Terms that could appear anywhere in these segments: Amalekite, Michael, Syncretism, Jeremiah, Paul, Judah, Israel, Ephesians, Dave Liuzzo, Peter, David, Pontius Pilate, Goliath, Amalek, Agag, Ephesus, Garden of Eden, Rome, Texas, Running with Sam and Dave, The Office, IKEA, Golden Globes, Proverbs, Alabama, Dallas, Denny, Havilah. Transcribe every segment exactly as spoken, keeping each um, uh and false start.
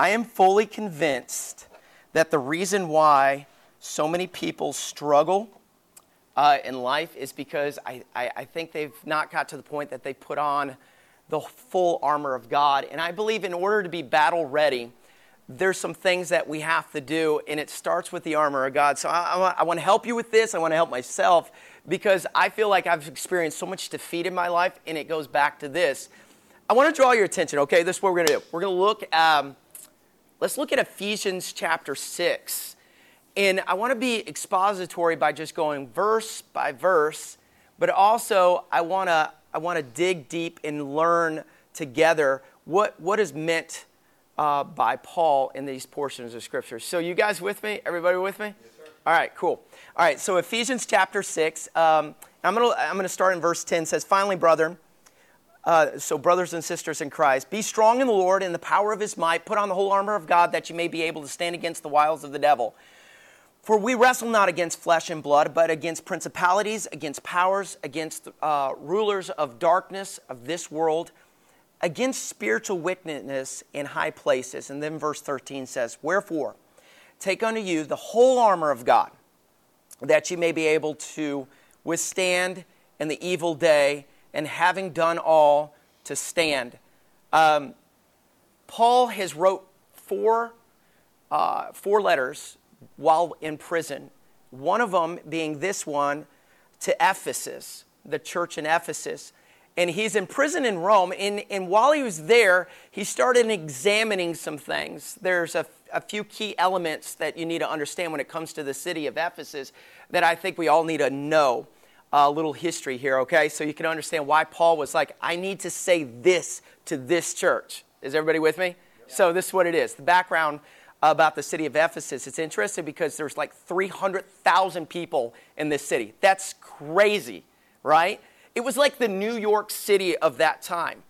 I am fully convinced that the reason why so many people struggle uh, in life is because I, I, I think they've not got to the point that they put on the full armor of God. And I believe in order to be battle ready, there's some things that we have to do, and it starts with the armor of God. So I, I, I want to help you with this. I want to help myself because I feel like I've experienced so much defeat in my life, and it goes back to this. I want to draw your attention, okay? This is what we're going to do. We're going to look, um, let's look at Ephesians chapter six. And I want to be expository by just going verse by verse, but also I want to I want to dig deep and learn together what, what is meant Uh, by Paul in these portions of Scripture. So you guys with me? Everybody with me? Yes, sir. All right, cool. All right, so Ephesians chapter six. Um, I'm going to I'm going to start in verse ten. It says, finally, brethren, uh, so brothers and sisters in Christ, be strong in the Lord and the power of his might. Put on the whole armor of God that you may be able to stand against the wiles of the devil. For we wrestle not against flesh and blood, but against principalities, against powers, against uh, rulers of darkness of this world, against spiritual wickedness in high places. And then verse thirteen says, wherefore, take unto you the whole armor of God, that you may be able to withstand in the evil day, and having done all, to stand. Um, Paul has wrote four, uh, four letters while in prison, one of them being this one to Ephesus, the church in Ephesus. And he's in prison in Rome, and, and while he was there, he started examining some things. There's a, a few key elements that you need to understand when it comes to the city of Ephesus that I think we all need to know. A little history here, okay? So you can understand why Paul was like, I need to say this to this church. Is everybody with me? Yeah. So this is what it is. The background about the city of Ephesus, it's interesting because there's like three hundred thousand people in this city. That's crazy, right? It was like the New York City of that time.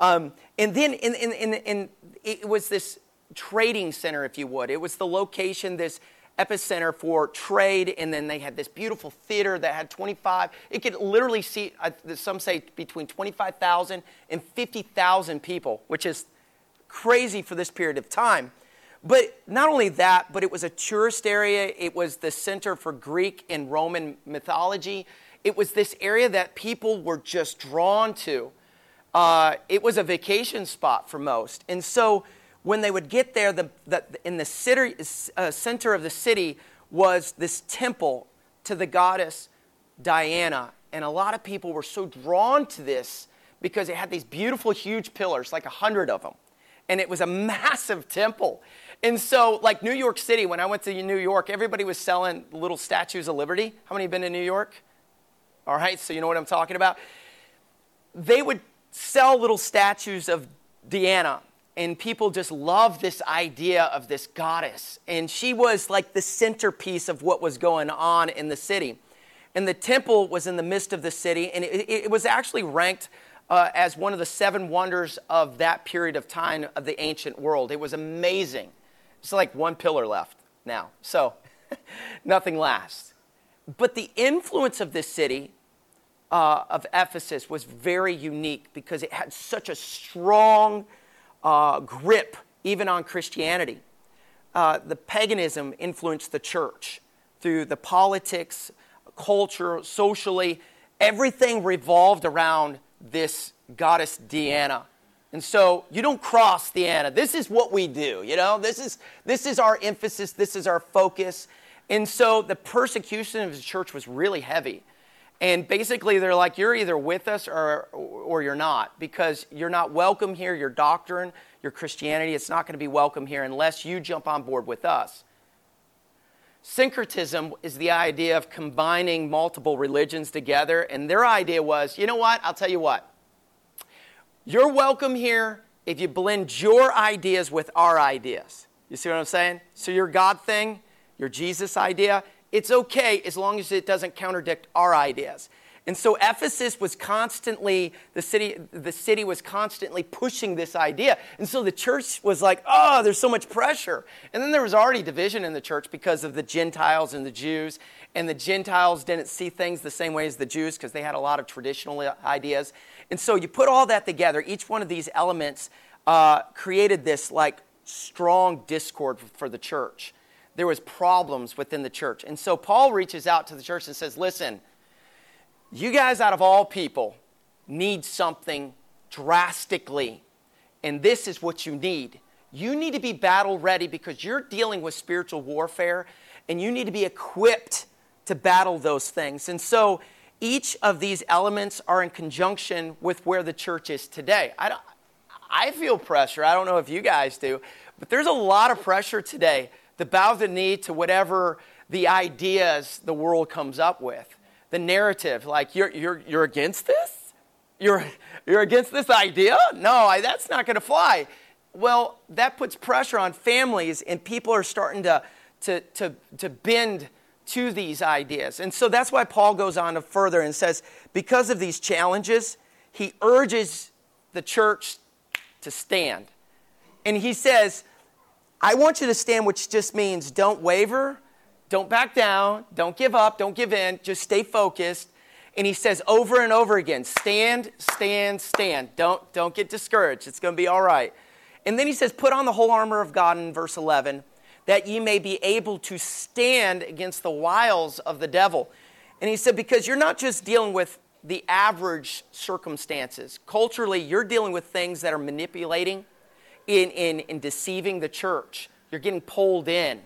Um, and then in, in, in, in, it was this trading center, if you would. It was the location, this epicenter for trade. And then they had this beautiful theater that had twenty-five. It could literally see, uh, some say, between twenty-five thousand and fifty thousand people, which is crazy for this period of time. But not only that, but it was a tourist area. It was the center for Greek and Roman mythology. It was this area that people were just drawn to. Uh, it was a vacation spot for most. And so when they would get there, the, the, in the city, uh, center of the city was this temple to the goddess Diana. And a lot of people were so drawn to this because it had these beautiful, huge pillars, like a hundred of them. And it was a massive temple. And so, like New York City, when I went to New York, everybody was selling little statues of Liberty. How many have been to New York? All right, so you know what I'm talking about. They would sell little statues of Diana, and people just loved this idea of this goddess. And she was like the centerpiece of what was going on in the city. And the temple was in the midst of the city, and it, it was actually ranked uh, as one of the seven wonders of that period of time of the ancient world. It was amazing. It's like one pillar left now, so nothing lasts. But the influence of this city uh, of Ephesus was very unique because it had such a strong uh, grip even on Christianity. Uh, the paganism influenced the church through the politics, culture, socially. Everything revolved around this goddess Diana. And so you don't cross Diana. This is what we do, you know. This is this is our emphasis. This is our focus. And so the persecution of the church was really heavy. And basically they're like, you're either with us or or you're not, because you're not welcome here. Your doctrine, your Christianity, it's not going to be welcome here unless you jump on board with us. Syncretism is the idea of combining multiple religions together. And their idea was, you know what? I'll tell you what. You're welcome here if you blend your ideas with our ideas. You see what I'm saying? So your God thing, your Jesus idea, it's okay as long as it doesn't contradict our ideas. And so Ephesus was constantly, the city the city was constantly pushing this idea. And so the church was like, oh, there's so much pressure. And then there was already division in the church because of the Gentiles and the Jews. And the Gentiles didn't see things the same way as the Jews because they had a lot of traditional ideas. And so you put all that together, each one of these elements uh, created this like strong discord for the church. There was problems within the church. And so Paul reaches out to the church and says, listen, you guys out of all people need something drastically. And this is what you need. You need to be battle ready because you're dealing with spiritual warfare and you need to be equipped to battle those things. And so each of these elements are in conjunction with where the church is today. I don't, I feel pressure. I don't know if you guys do, but there's a lot of pressure today to bow the knee to whatever the ideas the world comes up with. The narrative, like you're you're you're against this? You're you're against this idea? No, I, that's not going to fly. Well, that puts pressure on families, and people are starting to to to to bend to these ideas. And so that's why Paul goes on to further and says, because of these challenges, he urges the church to stand. And he says, I want you to stand, which just means don't waver, don't back down, don't give up, don't give in, just stay focused. And he says over and over again, stand, stand, stand. Don't, don't get discouraged. It's going to be all right. And then he says, put on the whole armor of God in verse eleven, that ye may be able to stand against the wiles of the devil. And he said, because you're not just dealing with the average circumstances. Culturally, you're dealing with things that are manipulating in, in, in deceiving the church. You're getting pulled in.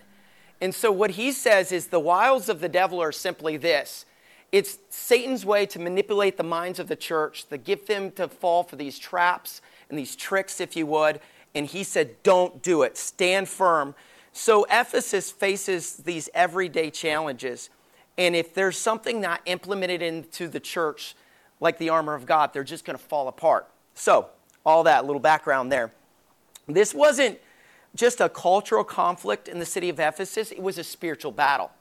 And so what he says is the wiles of the devil are simply this. It's Satan's way to manipulate the minds of the church, to get them to fall for these traps and these tricks, if you would. And he said, don't do it. Stand firm. So Ephesus faces these everyday challenges. And if there's something not implemented into the church, like the armor of God, they're just going to fall apart. So all that little background there. This wasn't just a cultural conflict in the city of Ephesus. It was a spiritual battle.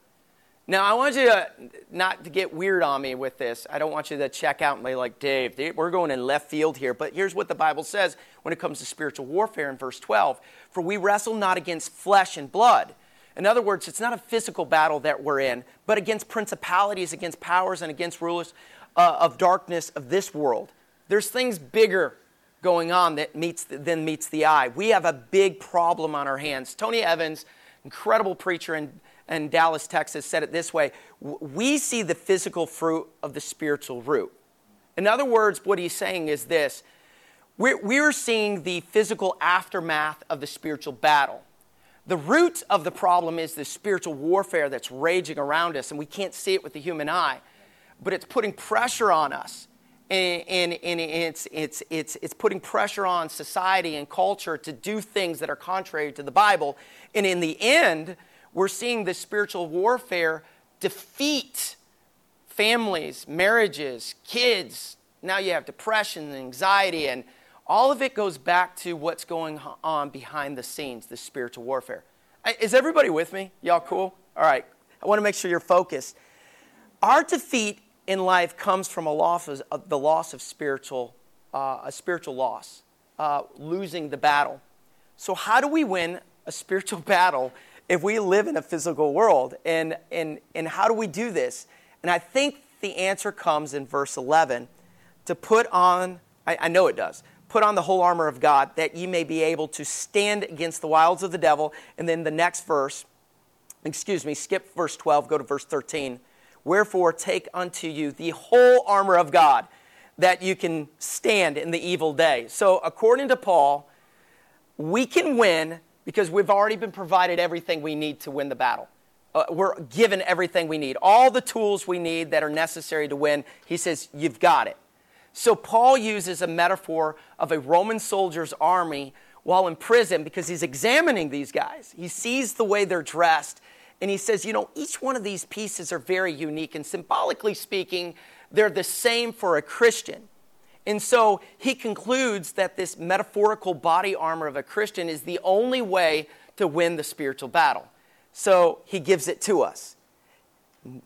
Now, I want you to not to get weird on me with this. I don't want you to check out and be like, Dave, we're going in left field here. But here's what the Bible says when it comes to spiritual warfare in verse twelve. For we wrestle not against flesh and blood. In other words, it's not a physical battle that we're in, but against principalities, against powers, and against rulers uh, of darkness of this world. There's things bigger going on that meets than meets the eye. We have a big problem on our hands. Tony Evans, incredible preacher in, in Dallas, Texas, said it this way. We see the physical fruit of the spiritual root. In other words, what he's saying is this. We're, we're seeing the physical aftermath of the spiritual battle. The root of the problem is the spiritual warfare that's raging around us, and we can't see it with the human eye, but it's putting pressure on us. And, and, and it's, it's, it's, it's putting pressure on society and culture to do things that are contrary to the Bible. And in the end, we're seeing this spiritual warfare defeat families, marriages, kids. Now you have depression and anxiety, and all of it goes back to what's going on behind the scenes, this spiritual warfare. Is everybody with me? Y'all cool? All right. I want to make sure you're focused. Our defeat in life comes from a loss of, the loss of spiritual, uh, a spiritual loss, uh, losing the battle. So how do we win a spiritual battle if we live in a physical world? And, and, and how do we do this? And I think the answer comes in verse eleven. To put on, I, I know it does, put on the whole armor of God, that ye may be able to stand against the wiles of the devil. And then the next verse, excuse me, skip verse twelve, go to verse thirteen. Wherefore take unto you the whole armor of God, that you can stand in the evil day. So according to Paul, we can win because we've already been provided everything we need to win the battle. Uh, we're given everything we need, all the tools we need that are necessary to win. He says, you've got it. So Paul uses a metaphor of a Roman soldier's army while in prison because he's examining these guys. He sees the way they're dressed, and he says, you know, each one of these pieces are very unique, and symbolically speaking, they're the same for a Christian. And so he concludes that this metaphorical body armor of a Christian is the only way to win the spiritual battle. So he gives it to us.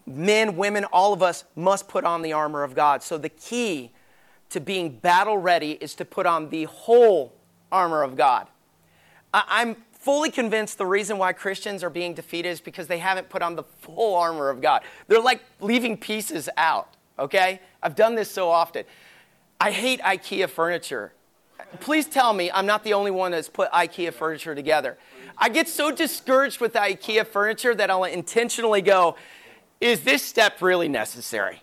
Men, women, all of us must put on the armor of God. So the key to being battle ready is to put on the whole armor of God. I'm fully convinced the reason why Christians are being defeated is because they haven't put on the full armor of God. They're like leaving pieces out, okay? I've done this so often. I hate IKEA furniture. Please tell me I'm not the only one that's put IKEA furniture together. I get so discouraged with the IKEA furniture that I'll intentionally go, is this step really necessary?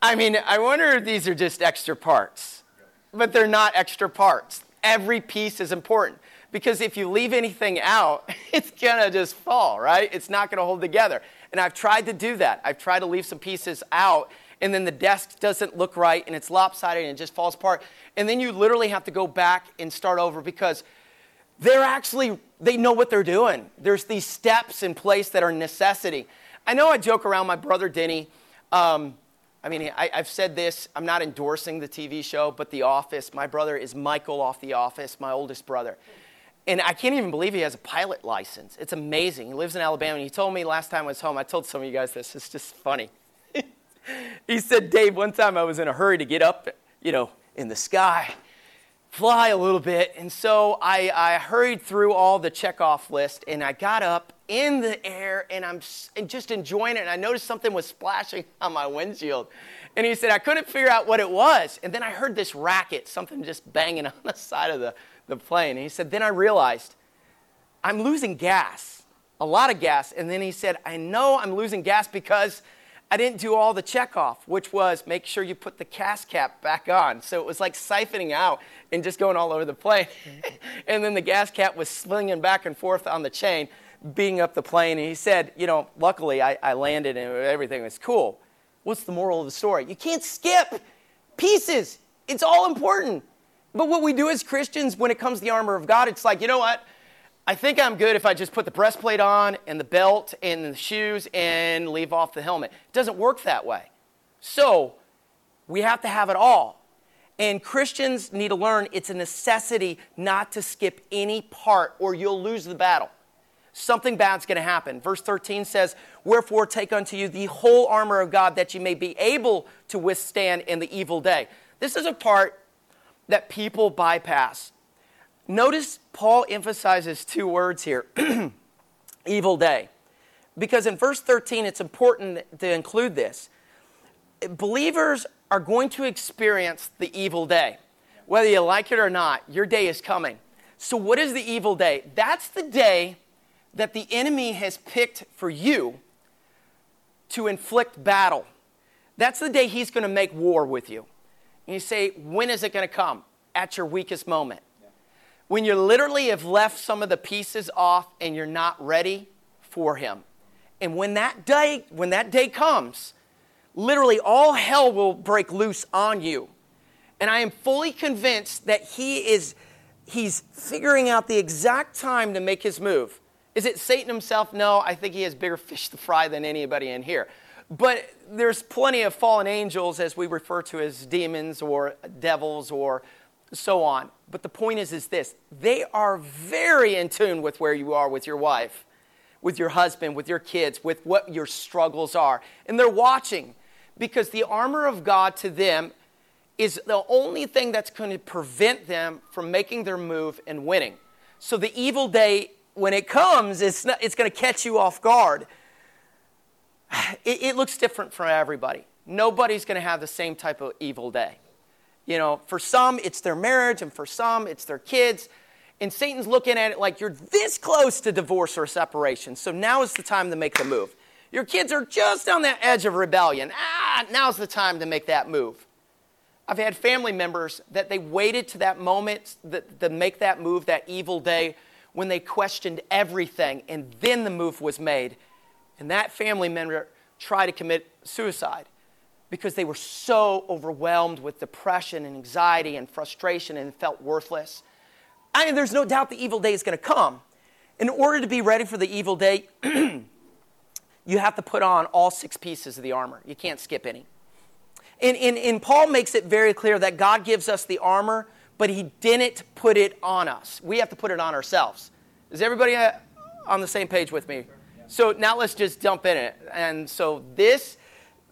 I mean, I wonder if these are just extra parts. But they're not extra parts. Every piece is important. Because if you leave anything out, it's going to just fall, right? It's not going to hold together. And I've tried to do that. I've tried to leave some pieces out, and then the desk doesn't look right, and it's lopsided, and it just falls apart. And then you literally have to go back and start over because they're actually, they know what they're doing. There's these steps in place that are necessity. I know I joke around my brother Denny. Um, I mean, I, I've said this. I'm not endorsing the T V show, but The Office. My brother is Michael off The Office, my oldest brother. And I can't even believe he has a pilot license. It's amazing. He lives in Alabama. And he told me last time I was home, I told some of you guys this. It's just funny. He said, Dave, one time I was in a hurry to get up, you know, in the sky, fly a little bit. And so I, I hurried through all the checkoff list, and I got up in the air, and I'm just enjoying it. And I noticed something was splashing on my windshield. And he said, I couldn't figure out what it was. And then I heard this racket, something just banging on the side of the, the plane. And he said, then I realized I'm losing gas, a lot of gas. And then he said, I know I'm losing gas because I didn't do all the checkoff, which was make sure you put the gas cap back on. So it was like siphoning out and just going all over the plane. And then the gas cap was slinging back and forth on the chain, beating up the plane. And he said, you know, luckily I, I landed and everything was cool. What's the moral of the story? You can't skip pieces. It's all important. But what we do as Christians when it comes to the armor of God, it's like, you know what? I think I'm good if I just put the breastplate on and the belt and the shoes and leave off the helmet. It doesn't work that way. So we have to have it all. And Christians need to learn it's a necessity not to skip any part or you'll lose the battle. Something bad's going to happen. Verse thirteen says, wherefore take unto you the whole armor of God that you may be able to withstand in the evil day. This is a part that people bypass. Notice Paul emphasizes two words here, evil day. Because in verse thirteen, it's important to include this. Believers are going to experience the evil day. Whether you like it or not, your day is coming. So what is the evil day? That's the day that the enemy has picked for you to inflict battle. That's the day he's going to make war with you. And you say, when is it going to come? At your weakest moment. When you literally have left some of the pieces off and you're not ready for him. And when that day, when that day comes, literally all hell will break loose on you. And I am fully convinced that he is, he's figuring out the exact time to make his move. Is it Satan himself? No, I think he has bigger fish to fry than anybody in here. But there's plenty of fallen angels, as we refer to as demons or devils or so on. But the point is, is this. They are very in tune with where you are with your wife, with your husband, with your kids, with what your struggles are. And they're watching because the armor of God to them is the only thing that's going to prevent them from making their move and winning. So the evil day, when it comes, it's not, it's going to catch you off guard. It, it looks different for everybody. Nobody's going to have the same type of evil day. You know, for some, it's their marriage, and for some, it's their kids. And Satan's looking at it like you're this close to divorce or separation, so now is the time to make the move. Your kids are just on that edge of rebellion. Ah, now's the time to make that move. I've had family members that they waited to that moment that, to make that move, that evil day, when they questioned everything, and then the move was made. And that family member tried to commit suicide because they were so overwhelmed with depression and anxiety and frustration and felt worthless. I mean, there's no doubt the evil day is going to come. In order to be ready for the evil day, you have to put on all six pieces of the armor. You can't skip any. And, and, and Paul makes it very clear that God gives us the armor, but he didn't put it on us. We have to put it on ourselves. Is everybody on the same page with me? So now let's just jump in it. And so this...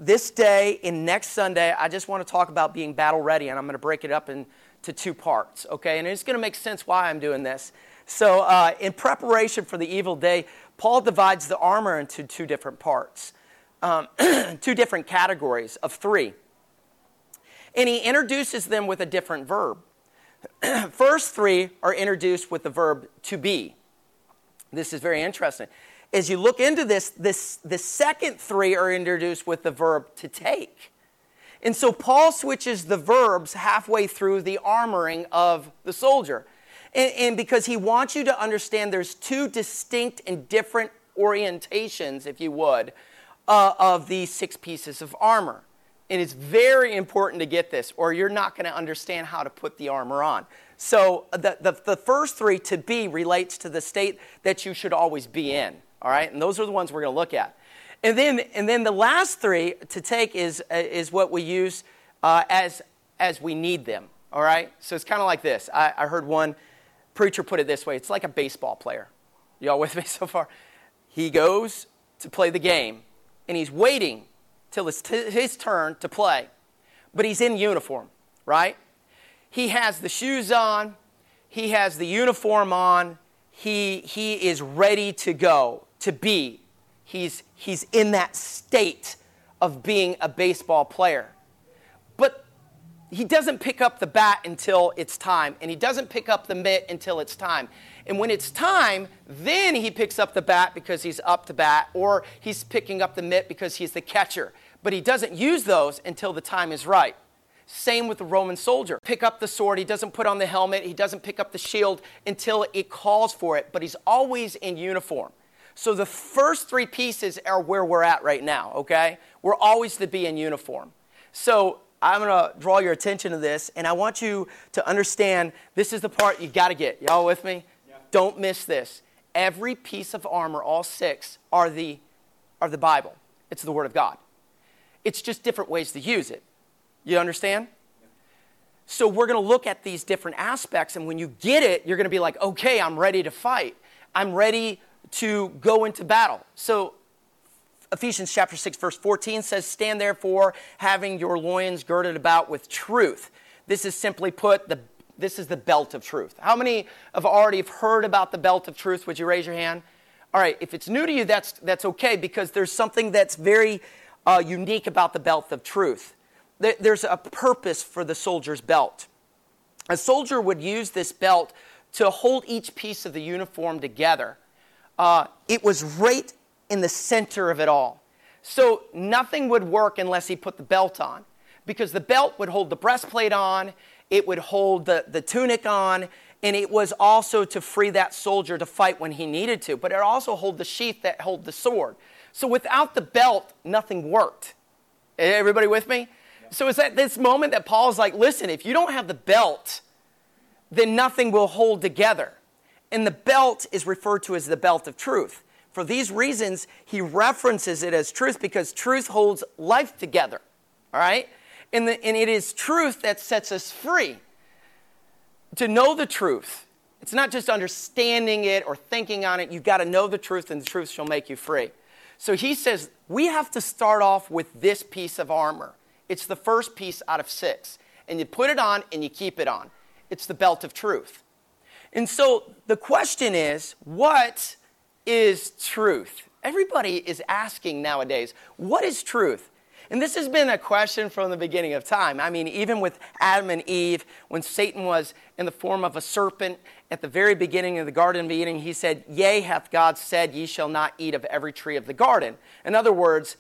This day and next Sunday, I just want to talk about being battle ready, and I'm going to break it up into two parts, okay? And it's going to make sense why I'm doing this. So uh, in preparation for the evil day, Paul divides the armor into two different parts, um, two different categories of three. And he introduces them with a different verb. First three are introduced with the verb to be. This is very interesting. As you look into this, this the second three are introduced with the verb to take. And so Paul switches the verbs halfway through the armoring of the soldier. And, and because he wants you to understand there's two distinct and different orientations, if you would, uh, of these six pieces of armor. And it's very important to get this, or you're not going to understand how to put the armor on. So the, the, the first three, to be, relates to the state that you should always be in. All right? And those are the ones we're going to look at. And then and then the last three, to take, is is what we use uh, as as we need them. All right? So it's kind of like this. I, I heard one preacher put it this way. It's like a baseball player. Y'all with me so far? He goes to play the game, and he's waiting till it's t- his turn to play. But he's in uniform, right? He has the shoes on. He has the uniform on. He he is ready to go, to be. He's he's in that state of being a baseball player. But he doesn't pick up the bat until it's time, and he doesn't pick up the mitt until it's time. And when it's time, then he picks up the bat because he's up to bat, or he's picking up the mitt because he's the catcher. But he doesn't use those until the time is right. Same with the Roman soldier. Pick up the sword. He doesn't put on the helmet. He doesn't pick up the shield until it calls for it. But he's always in uniform. So the first three pieces are where we're at right now, okay? We're always to be in uniform. So I'm going to draw your attention to this, and I want you to understand this is the part you got to get. Y'all with me? Yeah. Don't miss this. Every piece of armor, all six, are the, are the Bible. It's the Word of God. It's just different ways to use it. You understand? So we're going to look at these different aspects, and when you get it, you're going to be like, okay, I'm ready to fight. I'm ready to go into battle. So Ephesians chapter six, verse fourteen says, stand therefore, having your loins girded about with truth. This is simply put, the this is the belt of truth. How many have already heard about the belt of truth? Would you raise your hand? All right, if it's new to you, that's, that's okay, because there's something that's very uh, unique about the belt of truth. There's a purpose for the soldier's belt. A soldier would use this belt to hold each piece of the uniform together. Uh, it was right in the center of it all. So nothing would work unless he put the belt on, because the belt would hold the breastplate on, it would hold the, the tunic on, and it was also to free that soldier to fight when he needed to, but it also hold the sheath that held the sword. So without the belt, nothing worked. Everybody with me? So it's at this moment that Paul's like, listen, if you don't have the belt, then nothing will hold together. And the belt is referred to as the belt of truth. For these reasons, he references it as truth, because truth holds life together, all right? And, the, and it is truth that sets us free. To know the truth, it's not just understanding it or thinking on it. You've got to know the truth, and the truth shall make you free. So he says, we have to start off with this piece of armor. It's the first piece out of six. And you put it on and you keep it on. It's the belt of truth. And so the question is, what is truth? Everybody is asking nowadays, what is truth? And this has been a question from the beginning of time. I mean, even with Adam and Eve, when Satan was in the form of a serpent, at the very beginning of the Garden of Eden, he said, yea, hath God said, ye shall not eat of every tree of the garden. In other words,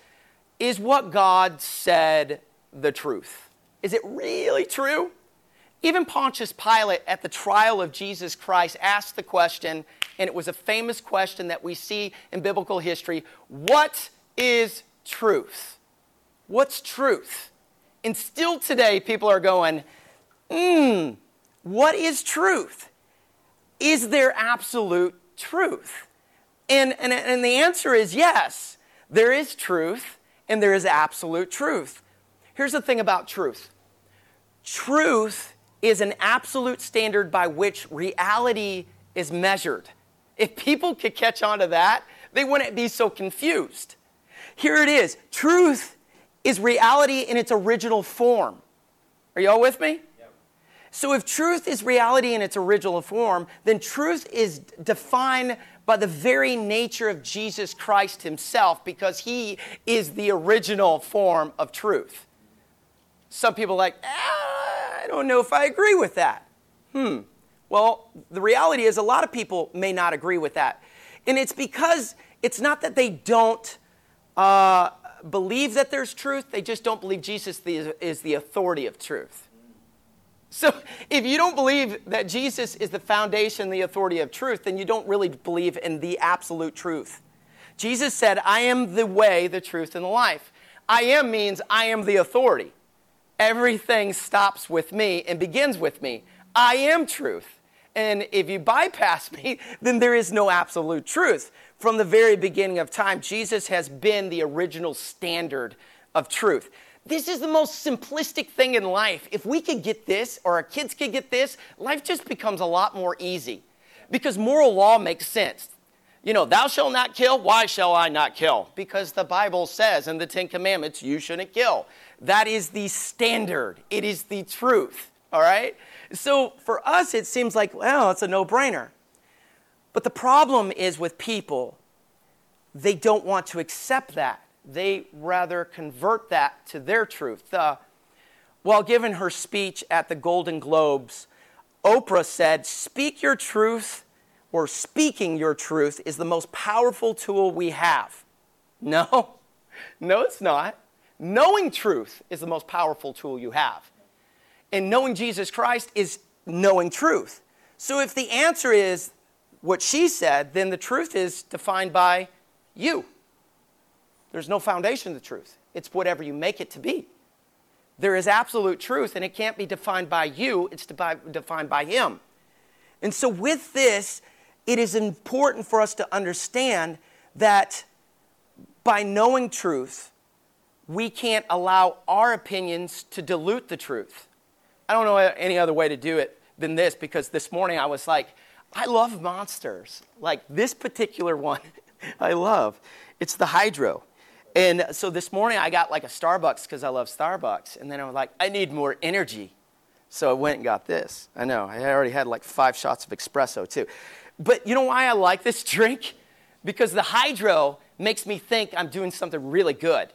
is what God said the truth? Is it really true? Even Pontius Pilate at the trial of Jesus Christ asked the question, and it was a famous question that we see in biblical history, what is truth? What's truth? And still today people are going, hmm, what is truth? Is there absolute truth? And, and, and the answer is yes, there is truth and there is absolute truth. Here's the thing about truth. Truth is an absolute standard by which reality is measured. If people could catch on to that, they wouldn't be so confused. Here it is. Truth is reality in its original form. Are you all with me? Yep. So if truth is reality in its original form, then truth is defined by the very nature of Jesus Christ himself, because he is the original form of truth. Some people are like, ah, I don't know if I agree with that. Hmm. Well, the reality is a lot of people may not agree with that. And it's because it's not that they don't uh, believe that there's truth. They just don't believe Jesus is the authority of truth. So if you don't believe that Jesus is the foundation, the authority of truth, then you don't really believe in the absolute truth. Jesus said, I am the way, the truth, and the life. I am means I am the authority. Everything stops with me and begins with me. I am truth. And if you bypass me, then there is no absolute truth. From the very beginning of time, Jesus has been the original standard of truth. This is the most simplistic thing in life. If we could get this, or our kids could get this, life just becomes a lot more easy. Because moral law makes sense. You know, thou shalt not kill, why shall I not kill? Because the Bible says in the Ten Commandments, you shouldn't kill. That is the standard. It is the truth, all right? So for us, it seems like, well, it's a no-brainer. But the problem is with people, they don't want to accept that. They rather convert that to their truth. Uh, while giving her speech at the Golden Globes, Oprah said, speak your truth or speaking your truth is the most powerful tool we have. No, no, it's not. Knowing truth is the most powerful tool you have. And knowing Jesus Christ is knowing truth. So if the answer is what she said, then the truth is defined by you. There's no foundation to truth. It's whatever you make it to be. There is absolute truth, and it can't be defined by you. It's defined by him. And so with this, it is important for us to understand that by knowing truth, we can't allow our opinions to dilute the truth. I don't know any other way to do it than this, because this morning I was like, I love monsters. Like this particular one, I love. It's the hydro. And so this morning I got like a Starbucks because I love Starbucks. And then I was like, I need more energy. So I went and got this. I know, I already had like five shots of espresso too. But you know why I like this drink? Because the hydro makes me think I'm doing something really good.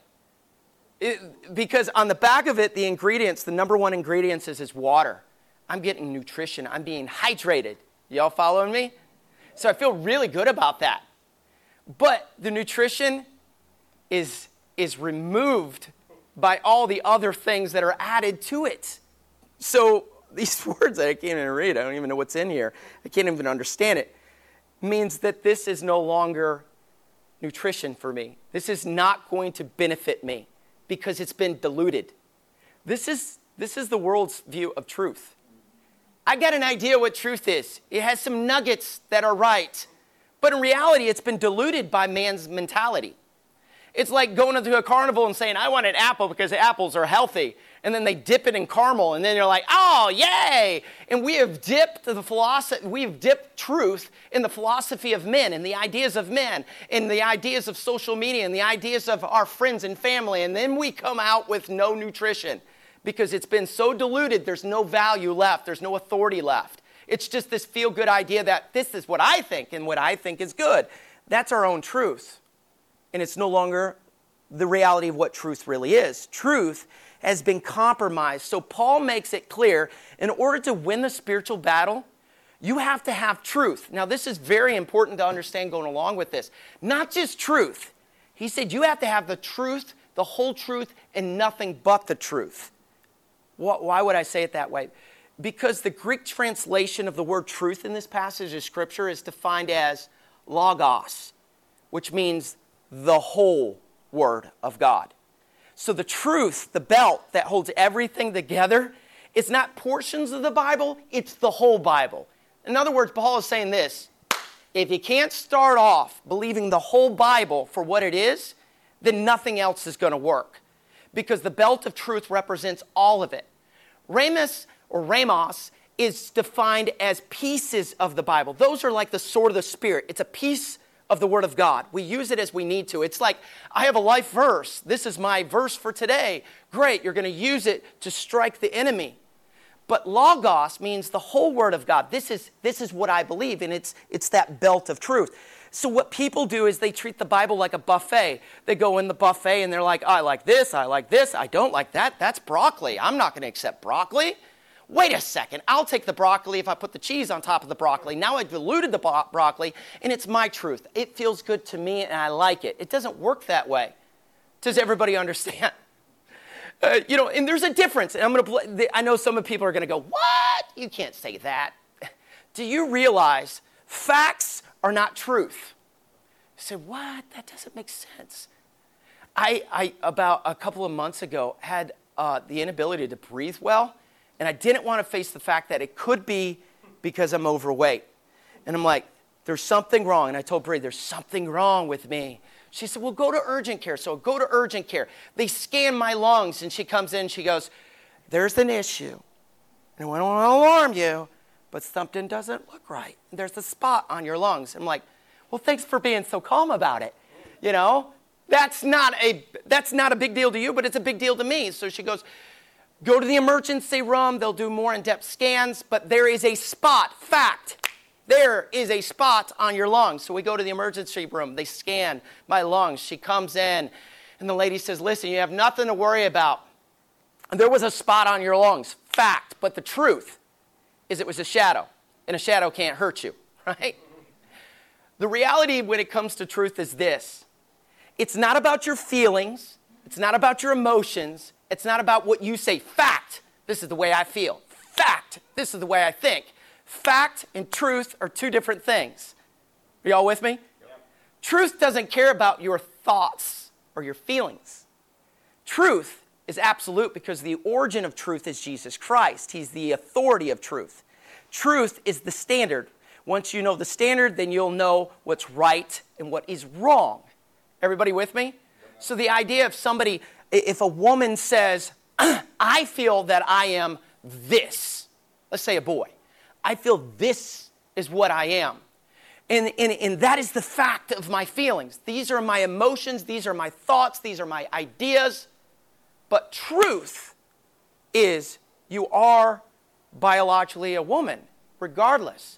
It, because on the back of it, the ingredients, the number one ingredients is, is water. I'm getting nutrition. I'm being hydrated. Y'all following me? So I feel really good about that. But the nutrition is, is removed by all the other things that are added to it. So these words that I can't even read, I don't even know what's in here. I can't even understand it. Means that this is no longer nutrition for me. This is not going to benefit me. Because it's been diluted. This is this is the world's view of truth. I got an idea what truth is. It has some nuggets that are right. But in reality, it's been diluted by man's mentality. It's like going into a carnival and saying, I want an apple because apples are healthy. And then they dip it in caramel. And then they're like, oh, yay. And we have dipped the philosophy, we've dipped truth in the philosophy of men and the ideas of men and the ideas of social media and the ideas of our friends and family. And then we come out with no nutrition because it's been so diluted. There's no value left. There's no authority left. It's just this feel-good idea that this is what I think and what I think is good. That's our own truth. And it's no longer the reality of what truth really is. Truth has been compromised. So Paul makes it clear, in order to win the spiritual battle, you have to have truth. Now, this is very important to understand going along with this. Not just truth. He said you have to have the truth, the whole truth, and nothing but the truth. Why would I say it that way? Because the Greek translation of the word truth in this passage of Scripture is defined as logos, which means the whole word of God. So the truth, the belt that holds everything together, it's not portions of the Bible, it's the whole Bible. In other words, Paul is saying this, if you can't start off believing the whole Bible for what it is, then nothing else is going to work. Because the belt of truth represents all of it. Ramos or Ramos is defined as pieces of the Bible. Those are like the sword of the Spirit. It's a piece of the Word of God. We use it as we need to. It's like, I have a life verse. This is my verse for today. Great, you're going to use it to strike the enemy. But logos means the whole Word of God. This is this is what I believe, and it's it's that belt of truth. So what people do is they treat the Bible like a buffet. They go in the buffet, and they're like, I like this, I like this, I don't like that. That's broccoli. I'm not going to accept broccoli. wait a second, I'll take the broccoli if I put the cheese on top of the broccoli. Now I diluted the bro- broccoli, and it's my truth. It feels good to me, and I like it. It doesn't work that way. Does everybody understand? Uh, you know, and there's a difference. And I'm going to, I know some of people are going to go, what? You can't say that. Do you realize facts are not truth? You say, what? That doesn't make sense. I, I about a couple of months ago, had uh, the inability to breathe well, and I didn't want to face the fact that it could be because I'm overweight. And I'm like, there's something wrong. And I told Bree, there's something wrong with me. She said, well, go to urgent care. So I go to urgent care. They scan my lungs, and she comes in, she goes, there's an issue. And I don't want to alarm you, but something doesn't look right. There's a spot on your lungs. I'm like, well, thanks for being so calm about it. You know, that's not a that's not a big deal to you, but it's a big deal to me. So she goes, go to the emergency room. They'll do more in-depth scans, but there is a spot. Fact. There is a spot on your lung. So we go to the emergency room. They scan my lungs. She comes in, and the lady says, listen, you have nothing to worry about. There was a spot on your lungs. Fact. But the truth is it was a shadow, and a shadow can't hurt you, right? The reality when it comes to truth is this. It's not about your feelings. It's not about your emotions. It's not about what you say. Fact. This is the way I feel. Fact. This is the way I think. Fact and truth are two different things. Are y'all with me? Yep. Truth doesn't care about your thoughts or your feelings. Truth is absolute because the origin of truth is Jesus Christ. He's the authority of truth. Truth is the standard. Once you know the standard, then you'll know what's right and what is wrong. Everybody with me? Yep. So the idea of somebody, if a woman says, I feel that I am this, let's say a boy. I feel this is what I am. And, and, and that is the fact of my feelings. These are my emotions. These are my thoughts. These are my ideas. But truth is you are biologically a woman, regardless.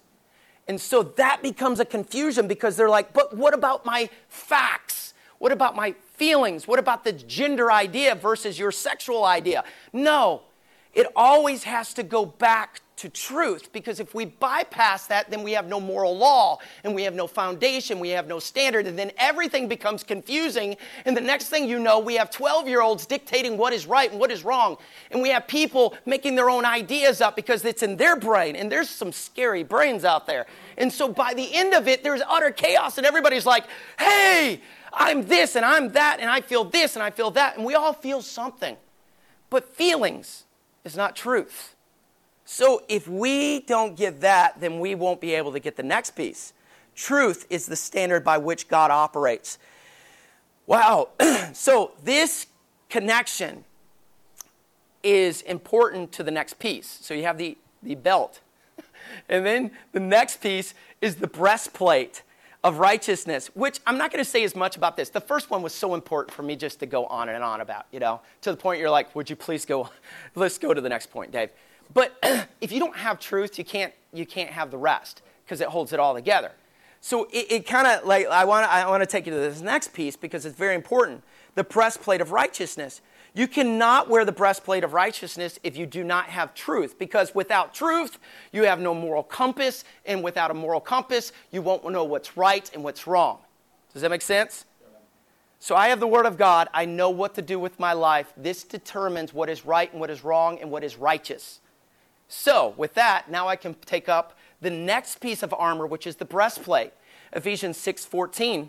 And so that becomes a confusion because they're like, but what about my facts? What about my feelings? What about the gender idea versus your sexual idea? No, it always has to go back to truth, because if we bypass that, then we have no moral law, and we have no foundation, we have no standard, and then everything becomes confusing, and the next thing you know, we have twelve-year-olds dictating what is right and what is wrong, and we have people making their own ideas up because it's in their brain, and there's some scary brains out there. And so by the end of it, there's utter chaos, and everybody's like, hey, I'm this, and I'm that, and I feel this, and I feel that, and we all feel something. But feelings is not truth. So if we don't get that, then we won't be able to get the next piece. Truth is the standard by which God operates. Wow. So this connection is important to the next piece. So you have the, the belt. And then the next piece is the breastplate of righteousness, which I'm not going to say as much about this. The first one was so important for me just to go on and on about, you know, to the point you're like, would you please go, let's go to the next point, Dave. But if you don't have truth, you can't you can't have the rest because it holds it all together. So it, it kind of like I want I want to take you to this next piece because it's very important. The breastplate of righteousness. You cannot wear the breastplate of righteousness if you do not have truth, because without truth, you have no moral compass, and without a moral compass, you won't know what's right and what's wrong. Does that make sense? So I have the Word of God. I know what to do with my life. This determines what is right and what is wrong and what is righteous. So with that, now I can take up the next piece of armor, which is the breastplate. Ephesians six fourteen,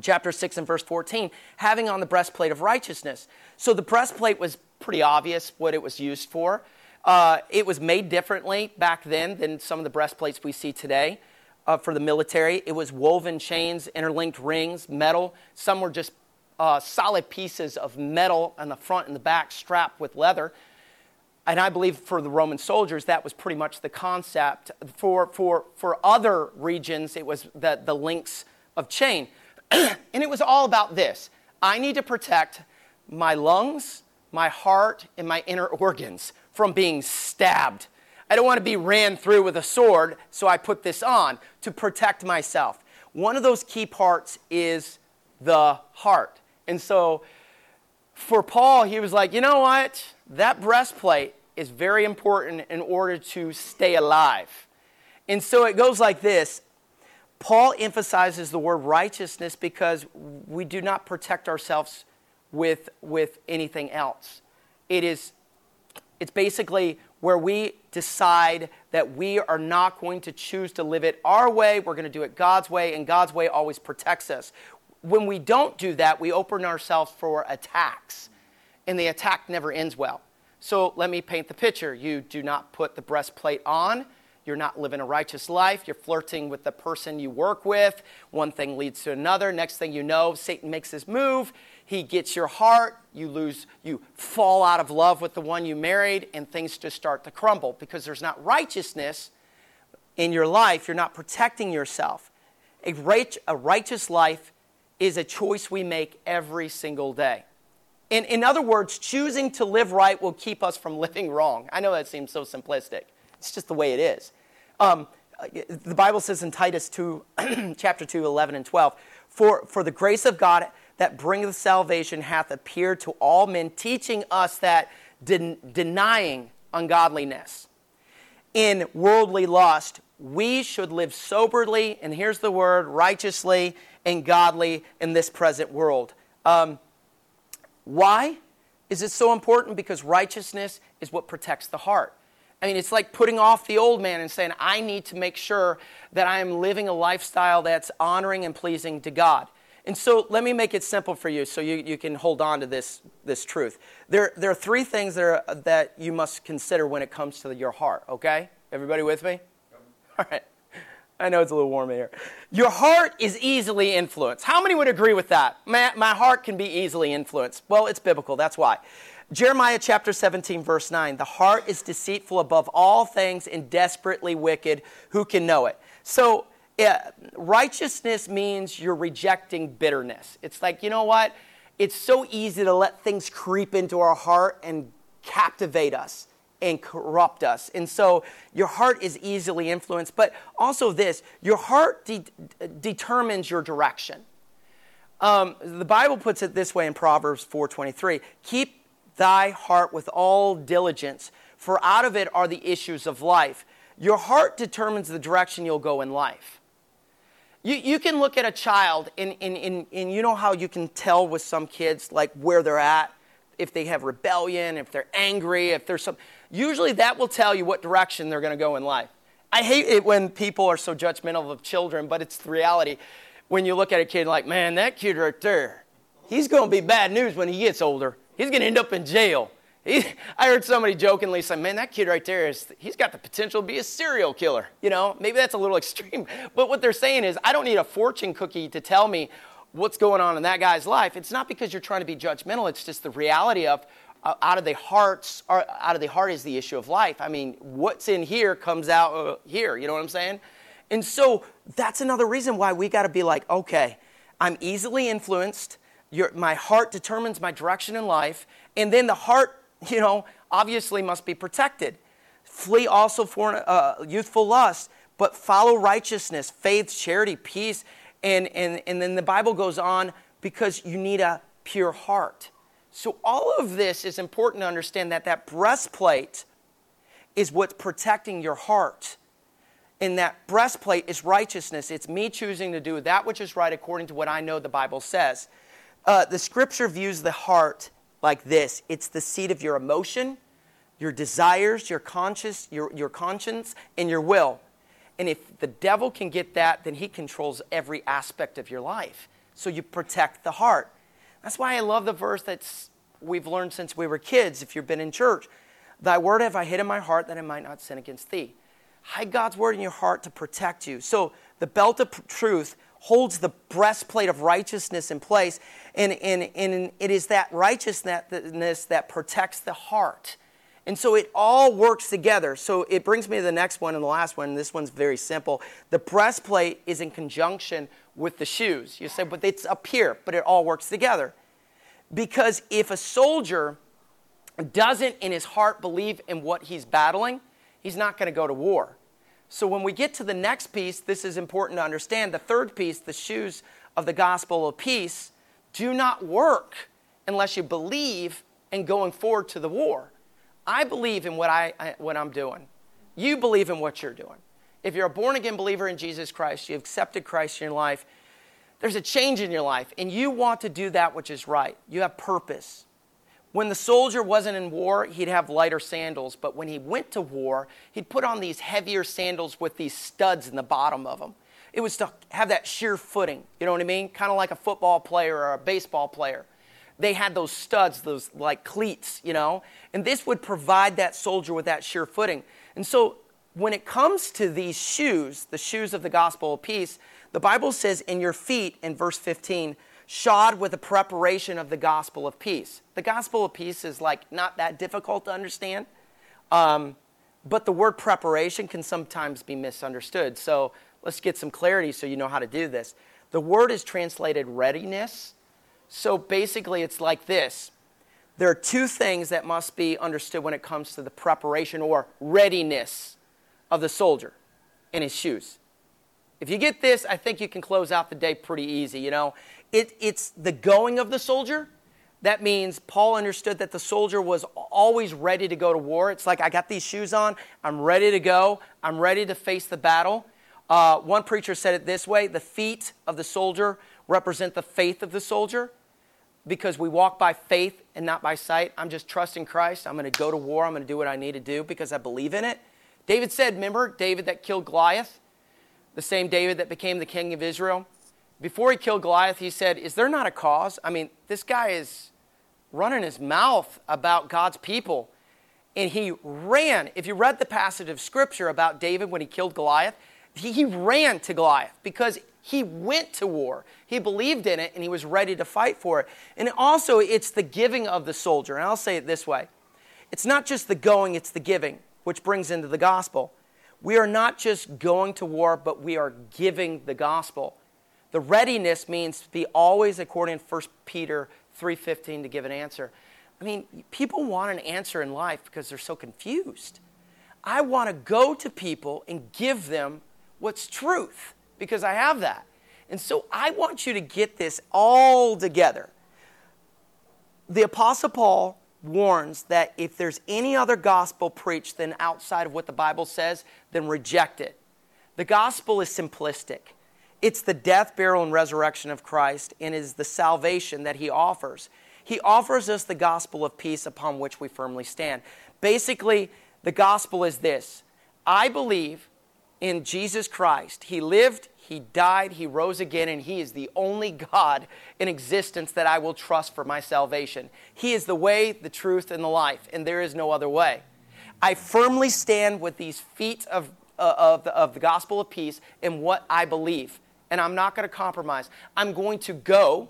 chapter six and verse fourteen, having on the breastplate of righteousness. So the breastplate was pretty obvious what it was used for. Uh, it was made differently back then than some of the breastplates we see today uh, for the military. It was woven chains, interlinked rings, metal. Some were just uh, solid pieces of metal on the front and the back strapped with leather. And I believe for the Roman soldiers, that was pretty much the concept. For for for other regions, it was the, the links of chain. And it was all about this. I need to protect my lungs, my heart, and my inner organs from being stabbed. I don't want to be ran through with a sword, so I put this on to protect myself. One of those key parts is the heart. And so for Paul, he was like, you know what? That breastplate is very important in order to stay alive. And so it goes like this. Paul emphasizes the word righteousness because we do not protect ourselves with with anything else. It is it's basically where we decide that we are not going to choose to live it our way, we're going to do it God's way, and God's way always protects us. When we don't do that, we open ourselves for attacks, and the attack never ends well. So let me paint the picture. You do not put the breastplate on. You're not living a righteous life. You're flirting with the person you work with. One thing leads to another. Next thing you know, Satan makes his move. He gets your heart. You lose. You fall out of love with the one you married, and things just start to crumble because there's not righteousness in your life. You're not protecting yourself. A right, a righteous life is a choice we make every single day. In, in other words, choosing to live right will keep us from living wrong. I know that seems so simplistic. It's just the way it is. Um, the Bible says in Titus two, chapter two, eleven and twelve, for, for the grace of God that bringeth salvation hath appeared to all men, teaching us that den- denying ungodliness in worldly lust, we should live soberly, and here's the word, righteously and godly in this present world. Um, why is it so important? Because righteousness is what protects the heart. I mean, it's like putting off the old man and saying, I need to make sure that I am living a lifestyle that's honoring and pleasing to God. And so let me make it simple for you so you, you can hold on to this, this truth. There, there are three things that, are, that you must consider when it comes to your heart, okay? Everybody with me? All right. I know it's a little warm in here. Your heart is easily influenced. How many would agree with that? My, my heart can be easily influenced. Well, it's biblical. That's why. Jeremiah chapter seventeen, verse nine, the heart is deceitful above all things and desperately wicked. Who can know it? So uh, righteousness means you're rejecting bitterness. It's like, you know what? It's so easy to let things creep into our heart and captivate us and corrupt us. And so your heart is easily influenced. But also this, your heart de- determines your direction. Um, the Bible puts it this way in Proverbs four twenty-three, keep thy heart with all diligence, for out of it are the issues of life. Your heart determines the direction you'll go in life. You you can look at a child, and, and, and, and you know how you can tell with some kids, like where they're at, if they have rebellion, if they're angry, if there's some. Usually that will tell you what direction they're going to go in life. I hate it when people are so judgmental of children, but it's the reality. When you look at a kid like, man, that kid right there, he's going to be bad news when he gets older. He's going to end up in jail. He, I heard somebody jokingly say, man, that kid right there, is, he's got the potential to be a serial killer. You know, maybe that's a little extreme. But what they're saying is, I don't need a fortune cookie to tell me what's going on in that guy's life. It's not because you're trying to be judgmental. It's just the reality of uh, out of the hearts, or out of the heart is the issue of life. I mean, what's in here comes out uh, here. You know what I'm saying? And so that's another reason why we got to be like, okay, I'm easily influenced. Your, my heart determines my direction in life. And then the heart, you know, obviously must be protected. Flee also for uh, youthful lust, but follow righteousness, faith, charity, peace. And, and, and then the Bible goes on because you need a pure heart. So all of this is important to understand that that breastplate is what's protecting your heart. And that breastplate is righteousness. It's me choosing to do that which is right according to what I know the Bible says. Uh, the scripture views the heart like this. It's the seat of your emotion, your desires, your conscience, your, your conscience, and your will. And if the devil can get that, then he controls every aspect of your life. So you protect the heart. That's why I love the verse that's we've learned since we were kids, if you've been in church. Thy word have I hid in my heart that I might not sin against thee. Hide God's word in your heart to protect you. So the belt of truth holds the breastplate of righteousness in place, and, and, and it is that righteousness that protects the heart. And so it all works together. So it brings me to the next one and the last one, and this one's very simple. The breastplate is in conjunction with the shoes. You say, but it's up here, but it all works together. Because if a soldier doesn't in his heart believe in what he's battling, he's not going to go to war. So when we get to the next piece, this is important to understand. The third piece, the shoes of the gospel of peace, do not work unless you believe in going forward to the war. I believe in what, I, I, what I'm doing. You believe in what you're doing. If you're a born-again believer in Jesus Christ, you've accepted Christ in your life, there's a change in your life, and you want to do that which is right. You have purpose. When the soldier wasn't in war, he'd have lighter sandals, but when he went to war, he'd put on these heavier sandals with these studs in the bottom of them. It was to have that sheer footing, you know what I mean? Kind of like a football player or a baseball player. They had those studs, those like cleats, you know? And this would provide that soldier with that sheer footing. And so when it comes to these shoes, the shoes of the gospel of peace, the Bible says in your feet, in verse fifteen, shod with the preparation of the gospel of peace. The gospel of peace is like not that difficult to understand, um, but the word preparation can sometimes be misunderstood. So let's get some clarity so you know how to do this. The word is translated readiness. So basically it's like this. There are two things that must be understood when it comes to the preparation or readiness of the soldier and his shoes. If you get this, I think you can close out the day pretty easy, you know. It, it's the going of the soldier. That means Paul understood that the soldier was always ready to go to war. It's like, I got these shoes on. I'm ready to go. I'm ready to face the battle. Uh, one preacher said it this way. The feet of the soldier represent the faith of the soldier because we walk by faith and not by sight. I'm just trusting Christ. I'm going to go to war. I'm going to do what I need to do because I believe in it. David said, remember, David that killed Goliath? The same David that became the king of Israel. Before he killed Goliath, he said, is there not a cause? I mean, this guy is running his mouth about God's people. And he ran. If you read the passage of Scripture about David when he killed Goliath, he, he ran to Goliath because he went to war. He believed in it, and he was ready to fight for it. And also, it's the giving of the soldier. And I'll say it this way. It's not just the going, it's the giving, which brings into the gospel. We are not just going to war, but we are giving the gospel. The readiness means to be always, according to First Peter three fifteen, to give an answer. I mean, people want an answer in life because they're so confused. I want to go to people and give them what's truth because I have that. And so I want you to get this all together. The Apostle Paul warns that if there's any other gospel preached than outside of what the Bible says, then reject it. The gospel is simplistic. It's the death, burial, and resurrection of Christ and is the salvation that he offers. He offers us the gospel of peace upon which we firmly stand. Basically, the gospel is this. I believe in Jesus Christ. He lived, he died, he rose again, and he is the only God in existence that I will trust for my salvation. He is the way, the truth, and the life, and there is no other way. I firmly stand with these feet of, uh, of, the, of the gospel of peace in what I believe, and I'm not going to compromise. I'm going to go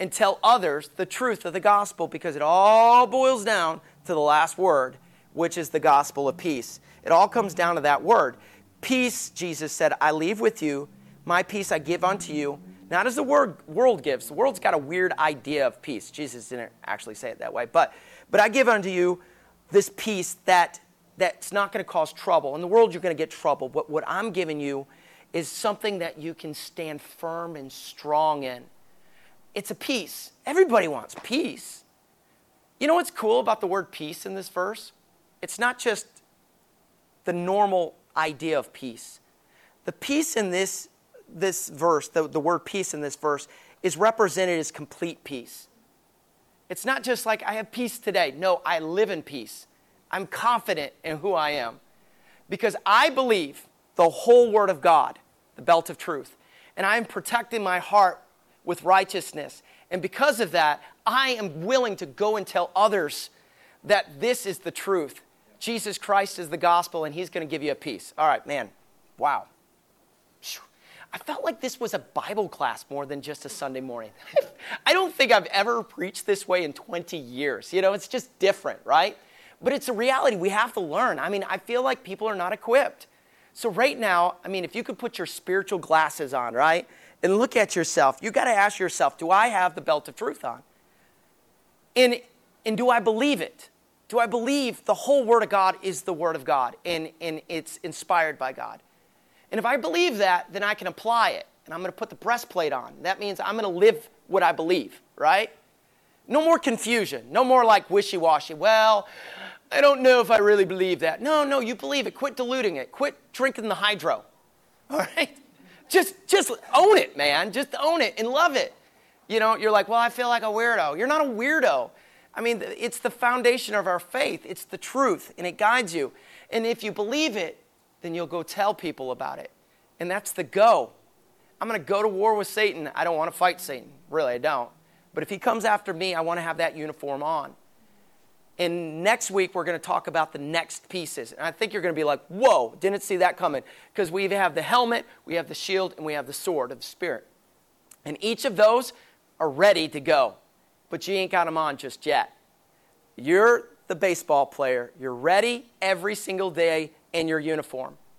and tell others the truth of the gospel because it all boils down to the last word, which is the gospel of peace. It all comes down to that word. Peace, Jesus said, I leave with you. My peace I give unto you. Not as the world gives. The world's got a weird idea of peace. Jesus didn't actually say it that way. But but I give unto you this peace that that's not going to cause trouble. In the world, you're going to get trouble. But what I'm giving you is something that you can stand firm and strong in. It's a peace. Everybody wants peace. You know what's cool about the word peace in this verse? It's not just the normal idea of peace. The peace in this this verse, the, the word peace in this verse, is represented as complete peace. It's not just like I have peace today. No, I live in peace. I'm confident in who I am because I believe the whole word of God, the belt of truth, and I am protecting my heart with righteousness. And because of that, I am willing to go and tell others that this is the truth. Jesus Christ is the gospel, and he's going to give you a peace. All right, man. Wow. I felt like this was a Bible class more than just a Sunday morning. I don't think I've ever preached this way in twenty years. You know, it's just different, right? But it's a reality. We have to learn. I mean, I feel like people are not equipped. So right now, I mean, if you could put your spiritual glasses on, right, and look at yourself, you got to ask yourself, do I have the belt of truth on? And, and do I believe it? Do I believe the whole Word of God is the Word of God and, and it's inspired by God? And if I believe that, then I can apply it. And I'm going to put the breastplate on. That means I'm going to live what I believe, right? No more confusion. No more like wishy-washy. Well, I don't know if I really believe that. No, no, you believe it. Quit diluting it. Quit drinking the hydro. All right? Just just own it, man. Just own it and love it. You know, you're like, well, I feel like a weirdo. You're not a weirdo. I mean, it's the foundation of our faith. It's the truth, and it guides you. And if you believe it, then you'll go tell people about it. And that's the go. I'm going to go to war with Satan. I don't want to fight Satan. Really, I don't. But if he comes after me, I want to have that uniform on. And next week, we're going to talk about the next pieces. And I think you're going to be like, whoa, didn't see that coming. Because we have the helmet, we have the shield, and we have the sword of the Spirit. And each of those are ready to go. But you ain't got them on just yet. You're the baseball player. You're ready every single day in your uniform.